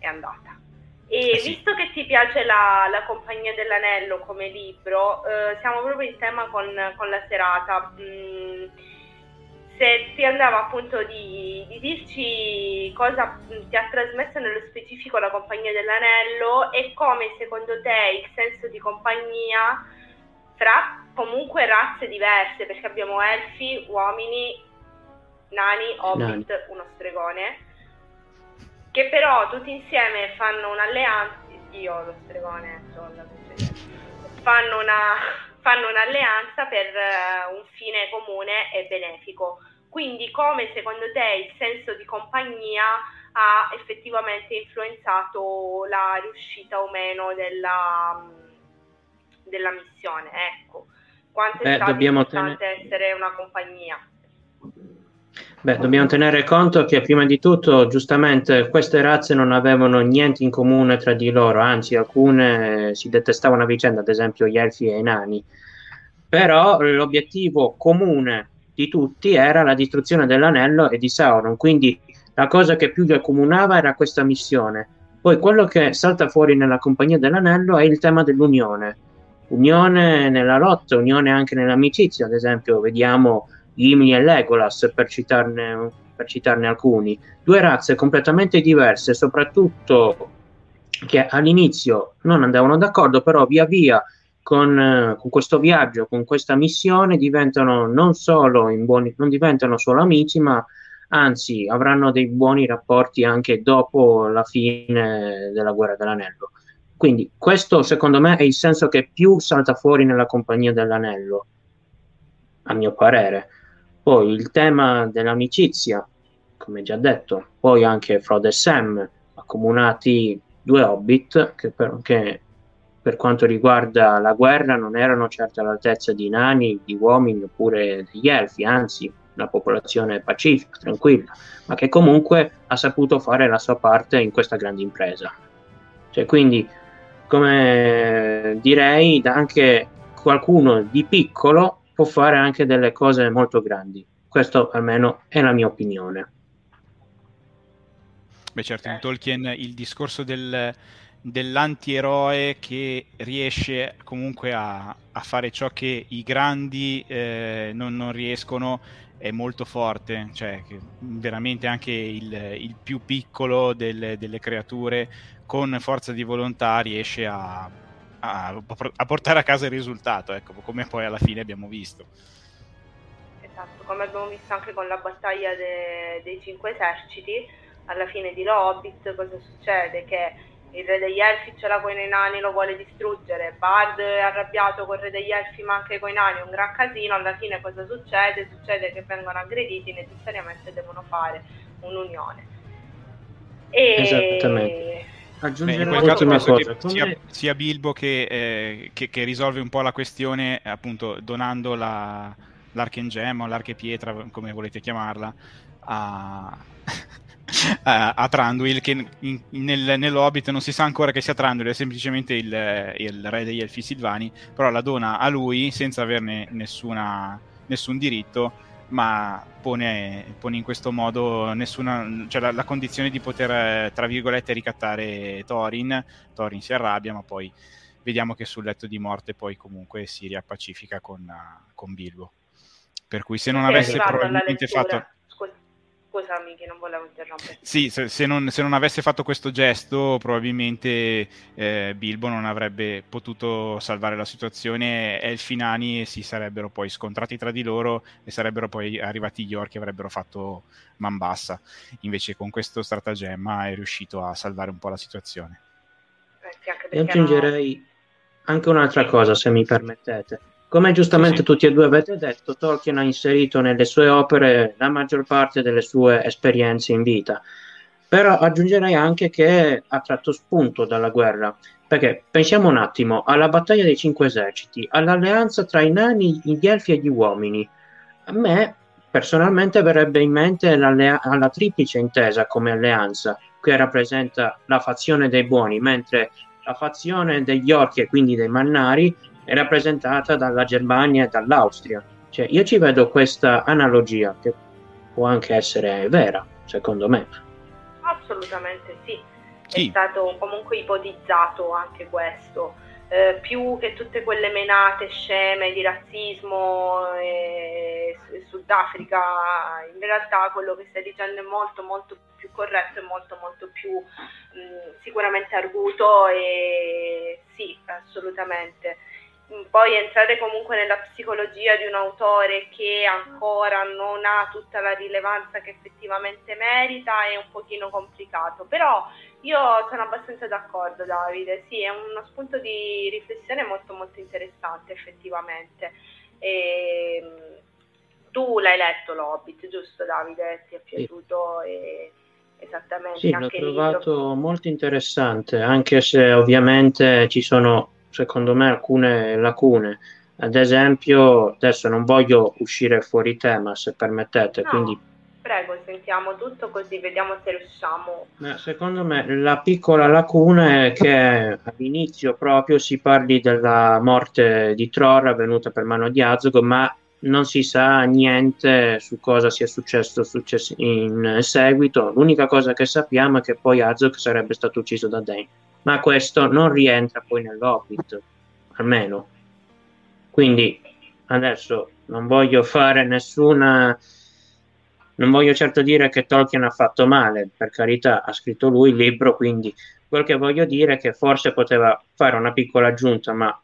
è andata. E sì, visto che ti piace la Compagnia dell'Anello come libro, siamo proprio in tema con la serata. Se ti andava appunto di dirci cosa ti ha trasmesso nello specifico La Compagnia dell'Anello e come secondo te il senso di compagnia fra comunque razze diverse, perché abbiamo elfi, uomini, nani, hobbit, uno stregone, che però tutti insieme fanno un'alleanza, fanno un'alleanza per un fine comune e benefico. Quindi come secondo te il senso di compagnia ha effettivamente influenzato la riuscita o meno della missione? Ecco, quanto è stato importante essere una compagnia. Beh, dobbiamo tenere conto che prima di tutto, giustamente, queste razze non avevano niente in comune tra di loro, anzi alcune si detestavano a vicenda, ad esempio gli elfi e i nani. Però l'obiettivo comune di tutti era la distruzione dell'anello e di Sauron, quindi la cosa che più li accomunava era questa missione. Poi quello che salta fuori nella compagnia dell'anello è il tema dell'unione, unione nella lotta, unione anche nell'amicizia, ad esempio vediamo Gimli e Legolas per citarne alcuni, due razze completamente diverse, soprattutto che all'inizio non andavano d'accordo, però via via con questo viaggio, con questa missione diventano non diventano solo amici, ma anzi avranno dei buoni rapporti anche dopo la fine della Guerra dell'Anello. Quindi questo secondo me è il senso che più salta fuori nella compagnia dell'anello, a mio parere. Poi il tema dell'amicizia, come già detto, poi anche Frodo e Sam, accomunati due hobbit che per quanto riguarda la guerra non erano certo all'altezza di nani, di uomini oppure degli elfi, anzi una popolazione pacifica, tranquilla, ma che comunque ha saputo fare la sua parte in questa grande impresa. Cioè, quindi, come direi, anche qualcuno di piccolo può fare anche delle cose molto grandi. Questo almeno è la mia opinione. Beh, certo, in Tolkien il discorso dell'antieroe che riesce comunque a fare ciò che i grandi non riescono è molto forte, cioè veramente anche il più piccolo delle creature con forza di volontà riesce a portare a casa il risultato, ecco, come poi alla fine abbiamo visto. Esatto, come abbiamo visto anche con la battaglia dei cinque eserciti alla fine di Lo Hobbit. Cosa succede? Che il re degli elfi ce l'ha con i nani, lo vuole distruggere, Bard è arrabbiato col re degli elfi ma anche con i nani, un gran casino. Alla fine cosa succede? Succede che vengono aggrediti, necessariamente devono fare un'unione. Esattamente. Aggiungere un'ultima cosa, sia Bilbo che risolve un po' la questione appunto donando l'archengem o l'archepietra, come volete chiamarla, a Tranduil, che nell'Hobbit non si sa ancora che sia Tranduil, è semplicemente il re degli elfi silvani, però la dona a lui senza averne nessun diritto, ma pone in questo modo cioè la condizione di poter, tra virgolette, ricattare Thorin si arrabbia, ma poi vediamo che sul letto di morte poi comunque si riappacifica con Bilbo, per cui se non avesse probabilmente fatto... Scusami che non volevo interrompere. Sì, se non avesse fatto questo gesto probabilmente Bilbo non avrebbe potuto salvare la situazione, elfi nani si sarebbero poi scontrati tra di loro e sarebbero poi arrivati gli orchi e avrebbero fatto man bassa. Invece con questo stratagemma è riuscito a salvare un po' la situazione. Io aggiungerei anche un'altra cosa, se mi permettete. Come giustamente tutti e due avete detto, Tolkien ha inserito nelle sue opere la maggior parte delle sue esperienze in vita, però aggiungerei anche che ha tratto spunto dalla guerra, perché pensiamo un attimo alla battaglia dei cinque eserciti, all'alleanza tra i nani, gli elfi e gli uomini. A me personalmente verrebbe in mente la triplice intesa come alleanza, che rappresenta la fazione dei buoni, mentre la fazione degli orchi e quindi dei mannari è rappresentata dalla Germania e dall'Austria. Cioè, io ci vedo questa analogia che può anche essere vera, secondo me. Assolutamente sì. È stato comunque ipotizzato anche questo, più che tutte quelle menate sceme di razzismo e Sudafrica. In realtà quello che stai dicendo è molto molto più corretto e molto molto più sicuramente arguto, e sì, assolutamente. Poi entrare comunque nella psicologia di un autore che ancora non ha tutta la rilevanza che effettivamente merita è un pochino complicato, però io sono abbastanza d'accordo, Davide, sì, è uno spunto di riflessione molto molto interessante effettivamente. Tu l'hai letto l'Hobbit, giusto Davide? Ti è piaciuto? Sì. Esattamente. Sì, anche l'ho trovato molto interessante, anche se ovviamente ci sono secondo me alcune lacune, ad esempio, adesso non voglio uscire fuori tema, se permettete, no, quindi prego, sentiamo tutto così vediamo se riusciamo. Secondo me la piccola lacuna è che all'inizio proprio si parli della morte di Tror avvenuta per mano di Azog, ma non si sa niente su cosa sia successo in seguito. L'unica cosa che sappiamo è che poi Azog sarebbe stato ucciso da Dáin, ma questo non rientra poi nell'Hobbit, almeno. Quindi adesso non voglio fare nessuna, non voglio certo dire che Tolkien ha fatto male, per carità, ha scritto lui il libro, quindi quel che voglio dire è che forse poteva fare una piccola aggiunta, ma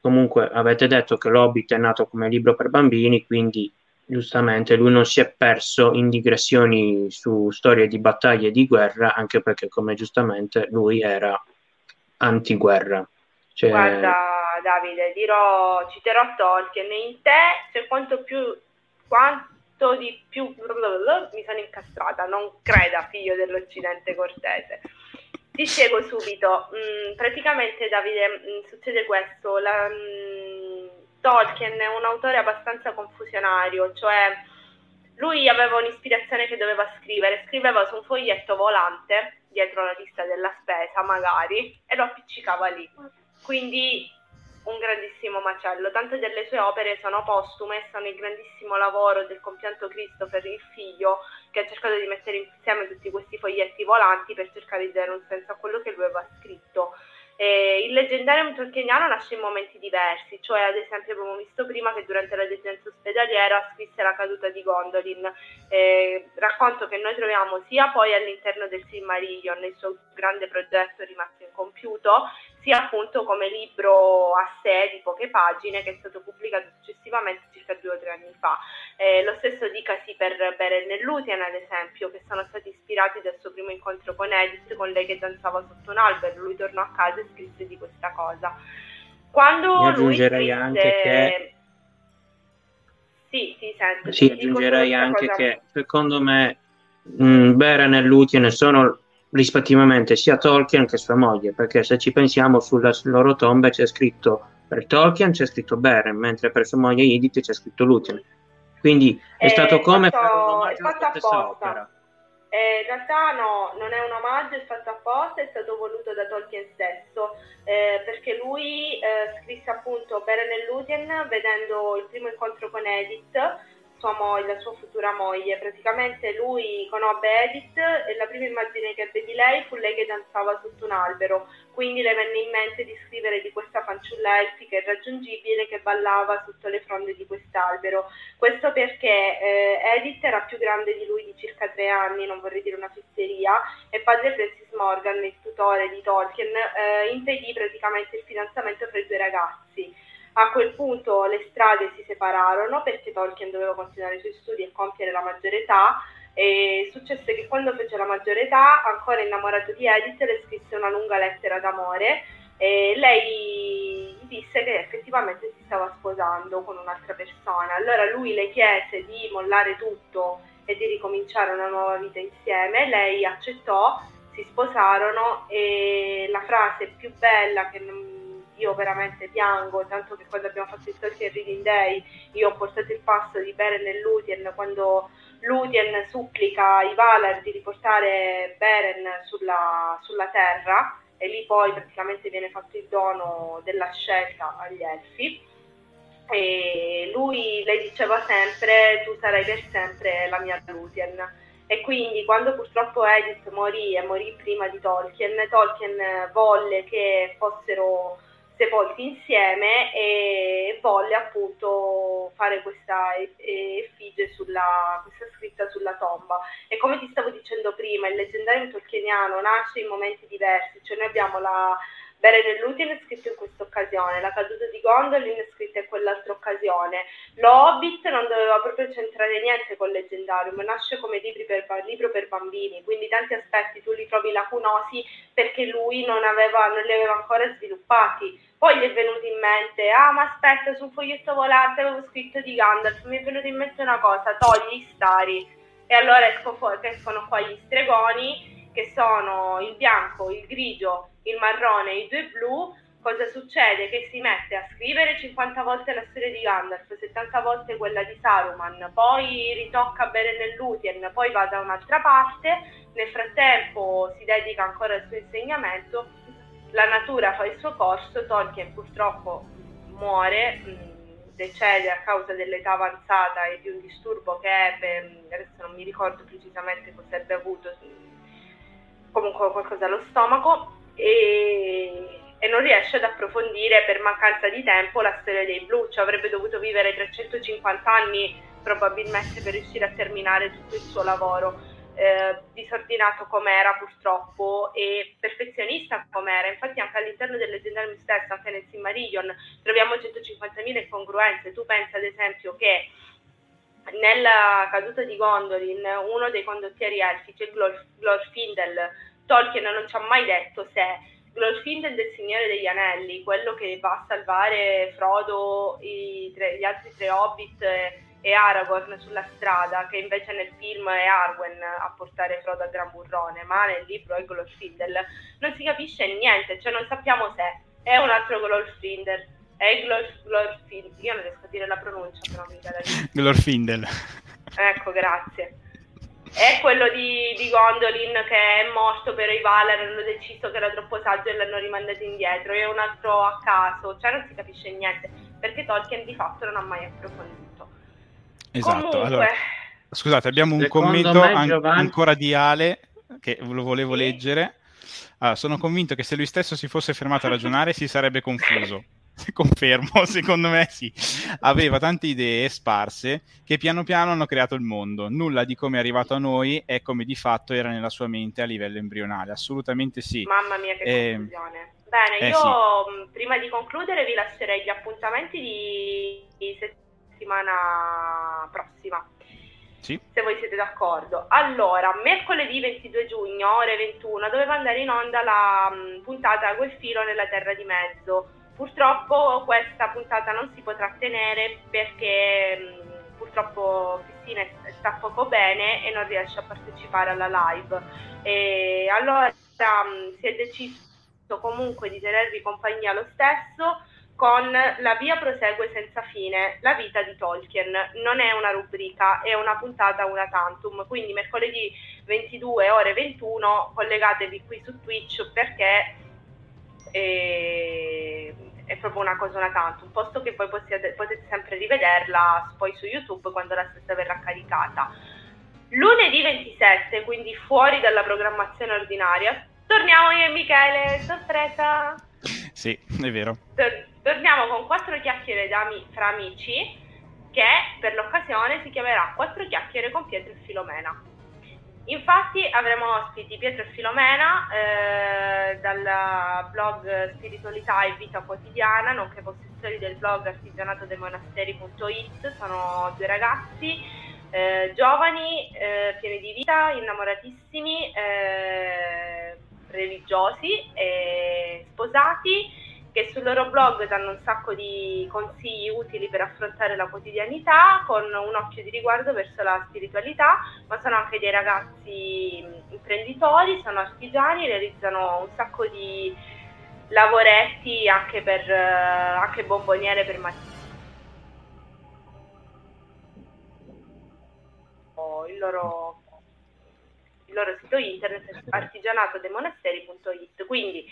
comunque avete detto che l'Hobbit è nato come libro per bambini, quindi giustamente lui non si è perso in digressioni su storie di battaglie e di guerra, anche perché, come giustamente, lui era antiguerra. Cioè... Guarda Davide, citerò Tolkien, in te c'è quanto di più mi sono incastrata, non creda figlio dell'Occidente cortese. Ti spiego subito, praticamente Davide, succede questo, Tolkien è un autore abbastanza confusionario, cioè lui aveva un'ispirazione che doveva scrivere, scriveva su un foglietto volante, dietro la lista della spesa magari, e lo appiccicava lì, quindi un grandissimo macello, tante delle sue opere sono postume, sono il grandissimo lavoro del compianto Christopher, il figlio, che ha cercato di mettere insieme tutti questi foglietti volanti per cercare di dare un senso a quello che lui aveva scritto. Il leggendario tolkieniano nasce in momenti diversi, cioè ad esempio abbiamo visto prima che durante la detenza ospedaliera scrisse La caduta di Gondolin, racconto che noi troviamo sia poi all'interno del Silmarillion, il suo grande progetto rimasto incompiuto, sia appunto come libro a sé di poche pagine che è stato pubblicato successivamente circa 2 o 3 anni fa. Lo stesso dicasi per Beren e Lúthien, ad esempio, che sono stati ispirati dal suo primo incontro con Edith, con lei che danzava sotto un albero, lui tornò a casa e scrisse di questa cosa. Quando aggiungerei anche che... Sì, ti sento. Sì, aggiungerei anche cosa... che secondo me Beren e Lúthien sono rispettivamente sia Tolkien che sua moglie, perché se ci pensiamo sulla loro tomba c'è scritto, per Tolkien c'è scritto Beren, mentre per sua moglie Edith c'è scritto Lúthien. Quindi è stato come per un omaggio alla stessa opera. In realtà no, non è un omaggio, è fatto apposta, è stato voluto da Tolkien stesso, perché lui scrisse appunto Beren e Lúthien vedendo il primo incontro con Edith, sua moglie, la sua futura moglie. Praticamente lui conobbe Edith e la prima immagine che ebbe di lei fu lei che danzava sotto un albero, quindi le venne in mente di scrivere di questa fanciulla elfica irraggiungibile che ballava sotto le fronde di quest'albero. Questo perché Edith era più grande di lui di circa 3 anni, non vorrei dire una fesseria, e padre Francis Morgan, il tutore di Tolkien, impedì praticamente il fidanzamento fra i due ragazzi. A quel punto le strade si separarono perché Tolkien doveva continuare i suoi studi e compiere la maggiore età, e successe che quando fece la maggiore età, ancora innamorato di Edith, le scrisse una lunga lettera d'amore e lei gli disse che effettivamente si stava sposando con un'altra persona. Allora lui le chiese di mollare tutto e di ricominciare una nuova vita insieme, lei accettò, si sposarono, e la frase più bella che non... Io veramente piango, tanto che quando abbiamo fatto il Tolkien Reading Day io ho portato il passo di Beren e Lúthien, quando Lúthien supplica i Valar di riportare Beren sulla terra, e lì poi praticamente viene fatto il dono della scelta agli elfi, e lei diceva sempre tu sarai per sempre la mia Lúthien. E quindi quando purtroppo Edith morì prima di Tolkien, Tolkien volle che fossero sepolti insieme e volle appunto fare questa effigie questa scritta sulla tomba. E come ti stavo dicendo prima, il leggendario tolkieniano nasce in momenti diversi, cioè noi abbiamo la Beren e Lúthien scritto in questa occasione, la caduta di Gondolin scritta in quell'altra occasione. Lo Hobbit non doveva proprio c'entrare niente col leggendarium, nasce come libro per bambini, quindi tanti aspetti tu li trovi lacunosi perché lui non li aveva ancora sviluppati. Poi gli è venuto in mente, ma aspetta, su un foglietto volante avevo scritto di Gandalf, mi è venuto in mente una cosa, togli gli stari. E allora escono qua gli stregoni, che sono il bianco, il grigio, il marrone, i due blu, Cosa succede? Che si mette a scrivere 50 volte la storia di Gandalf, 70 volte quella di Saruman, poi ritocca Beren e Lúthien, poi va da un'altra parte, nel frattempo si dedica ancora al suo insegnamento, la natura fa il suo corso, Tolkien purtroppo muore, decede a causa dell'età avanzata e di un disturbo che ebbe, adesso non mi ricordo precisamente cosa ebbe avuto, comunque qualcosa allo stomaco, e non riesce ad approfondire per mancanza di tempo la storia dei blu, cioè avrebbe dovuto vivere 350 anni probabilmente per riuscire a terminare tutto il suo lavoro. Disordinato com'era purtroppo e perfezionista com'era, infatti anche all'interno del leggendario stesso, anche nel Silmarillion troviamo 150.000 incongruenze. Tu pensa ad esempio che nella caduta di Gondolin uno dei condottieri elfici, Glorfindel, Tolkien non ci ha mai detto se Glorfindel del Signore degli Anelli, quello che va a salvare Frodo, gli altri tre Hobbit e Aragorn sulla strada, che invece nel film è Arwen a portare Frodo a Gran Burrone, ma nel libro è Glorfindel, non si capisce niente, cioè non sappiamo se è un altro Glorfindel, è Glorfindel, io non riesco a dire la pronuncia però mica la dico. Glorfindel, ecco, grazie, è quello di Gondolin che è morto per i Valar, hanno deciso che era troppo saggio e l'hanno rimandato indietro, è un altro a caso, cioè non si capisce niente perché Tolkien di fatto non ha mai approfondito. Esatto. Comunque, allora, scusate, abbiamo un commento ancora di Ale che lo volevo leggere. Allora, sono convinto che se lui stesso si fosse fermato a ragionare si sarebbe confuso. Confermo, secondo me sì. Aveva tante idee sparse che piano piano hanno creato il mondo. Nulla di come è arrivato a noi è come di fatto era nella sua mente a livello embrionale. Assolutamente sì. Mamma mia, che confusione. Bene, io sì. Prima di concludere vi lascerei gli appuntamenti di settimana prossima, sì, se voi siete d'accordo. Allora, mercoledì 22 giugno ore 21 doveva andare in onda la puntata Quel filo nella Terra di Mezzo. Purtroppo questa puntata non si potrà tenere perché purtroppo Cristina sta poco bene e non riesce a partecipare alla live, e allora si è deciso comunque di tenervi compagnia lo stesso con La via prosegue senza fine, la vita di Tolkien. Non è una rubrica, è una puntata una tantum, quindi mercoledì 22 ore 21 collegatevi qui su Twitch perché è proprio una cosa una tantum, posto che poi potete sempre rivederla poi su YouTube quando la stessa verrà caricata. Lunedì 27, quindi fuori dalla programmazione ordinaria, torniamo io e Michele, sorpresa! Sì, è vero. Torniamo con 4 chiacchiere fra amici, che per l'occasione si chiamerà 4 chiacchiere con Pietro e Filomena. Infatti avremo ospiti Pietro e Filomena dal blog Spiritualità e Vita Quotidiana, nonché possessori del blog artigianatodemonasteri.it. Sono 2 ragazzi giovani, pieni di vita, innamoratissimi, religiosi e sposati, che sul loro blog danno un sacco di consigli utili per affrontare la quotidianità con un occhio di riguardo verso la spiritualità, ma sono anche dei ragazzi imprenditori, sono artigiani, realizzano un sacco di lavoretti anche per anche bomboniere per il loro sito internet artigianatodemonasteri.it. Quindi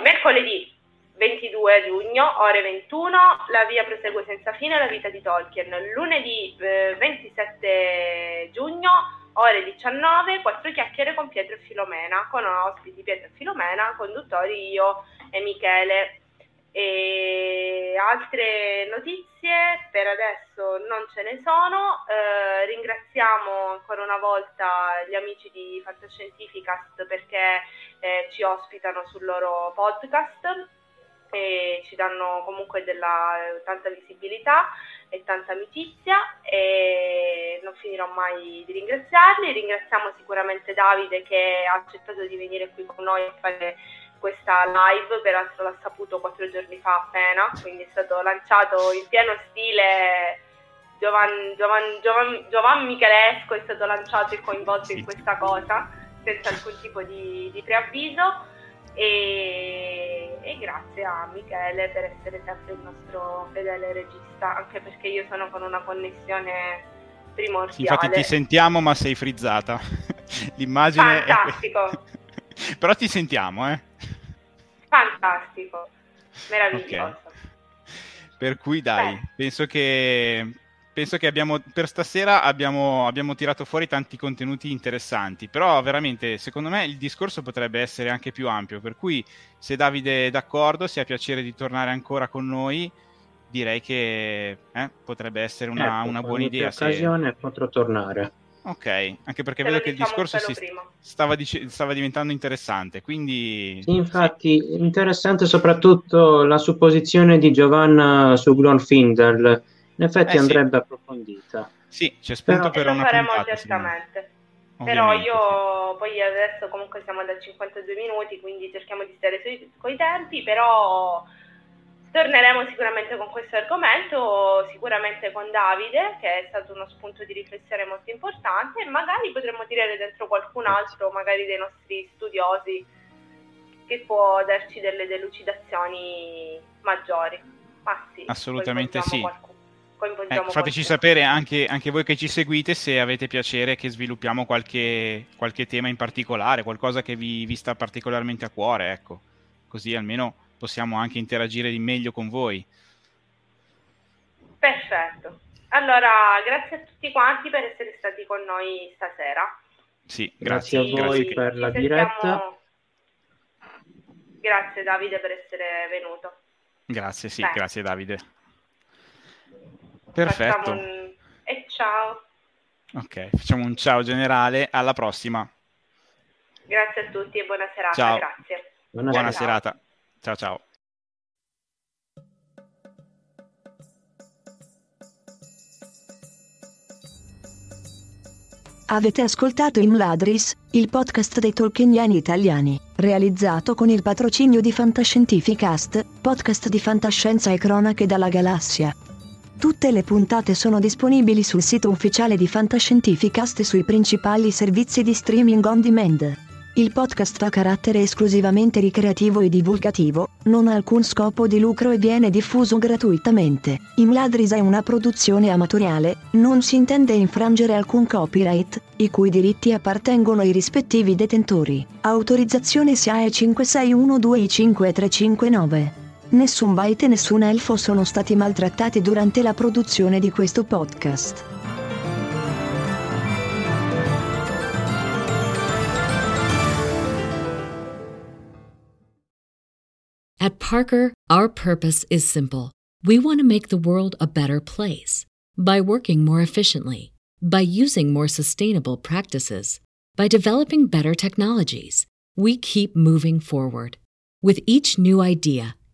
mercoledì 22 giugno ore 21 la via prosegue senza fine, la vita di Tolkien. Lunedì 27 giugno ore 19 4 chiacchiere con Pietro e Filomena, con ospiti Pietro e Filomena, conduttori io e Michele. E altre notizie per adesso non ce ne sono. Ringraziamo ancora una volta gli amici di Fantascientificast perché ci ospitano sul loro podcast e ci danno comunque tanta visibilità e tanta amicizia, e non finirò mai di ringraziarli. Ringraziamo sicuramente Davide che ha accettato di venire qui con noi a fare questa live, peraltro l'ha saputo 4 giorni fa appena, quindi è stato lanciato in pieno stile Giovan Michelesco, è stato lanciato e coinvolto in questa cosa senza alcun tipo di preavviso, e e grazie a Michele per essere sempre il nostro fedele regista, anche perché io sono con una connessione primordiale. Sì, infatti ti sentiamo ma sei frizzata. L'immagine fantastico. È... Però ti sentiamo, eh? Fantastico, meraviglioso. Okay. Per cui dai, penso che abbiamo, per stasera abbiamo tirato fuori tanti contenuti interessanti, però veramente secondo me il discorso potrebbe essere anche più ampio, per cui se Davide è d'accordo, se ha piacere di tornare ancora con noi, direi che potrebbe essere una buona idea. Se... occasione potrò tornare. Ok, anche perché vedo che il discorso stava diventando interessante, quindi... Sì, infatti, interessante soprattutto la supposizione di Giovanna su Glorfindel. In effetti andrebbe approfondita. Sì, c'è spunto per una faremo puntata. Certamente. Però io poi adesso comunque siamo da 52 minuti, quindi cerchiamo di stare coi tempi, però torneremo sicuramente con questo argomento, sicuramente con Davide, che è stato uno spunto di riflessione molto importante, e magari potremmo tirare dentro qualcun altro, magari dei nostri studiosi, che può darci delle delucidazioni maggiori. Ma sì, assolutamente sì. Fateci sapere anche voi che ci seguite se avete piacere che sviluppiamo qualche tema in particolare, qualcosa che vi sta particolarmente a cuore, ecco, così almeno possiamo anche interagire di meglio con voi. Perfetto, allora grazie a tutti quanti per essere stati con noi stasera. Sì, grazie a voi per la diretta. Grazie Davide per essere venuto. Grazie, sì. Beh, grazie Davide. Perfetto. E ciao. Ok, facciamo un ciao generale, alla prossima. Grazie a tutti e buona serata. Ciao. Grazie. Buona serata. Ciao ciao. Avete ascoltato In Ladris, il podcast dei Tolkieniani italiani, realizzato con il patrocinio di Fantascientificast, podcast di fantascienza e cronache dalla galassia. Tutte le puntate sono disponibili sul sito ufficiale di Fantascientificast e sui principali servizi di streaming on demand. Il podcast ha carattere esclusivamente ricreativo e divulgativo, non ha alcun scopo di lucro e viene diffuso gratuitamente. In Ladris è una produzione amatoriale, non si intende infrangere alcun copyright, i cui diritti appartengono ai rispettivi detentori. Autorizzazione SIAE 56125359. Nessun Bait e nessun Elfo sono stati maltrattati durante la produzione di questo podcast. At Parker, our purpose is simple. We want to make the world a better place. By working more efficiently, by using more sustainable practices, by developing better technologies, we keep moving forward. With each new idea,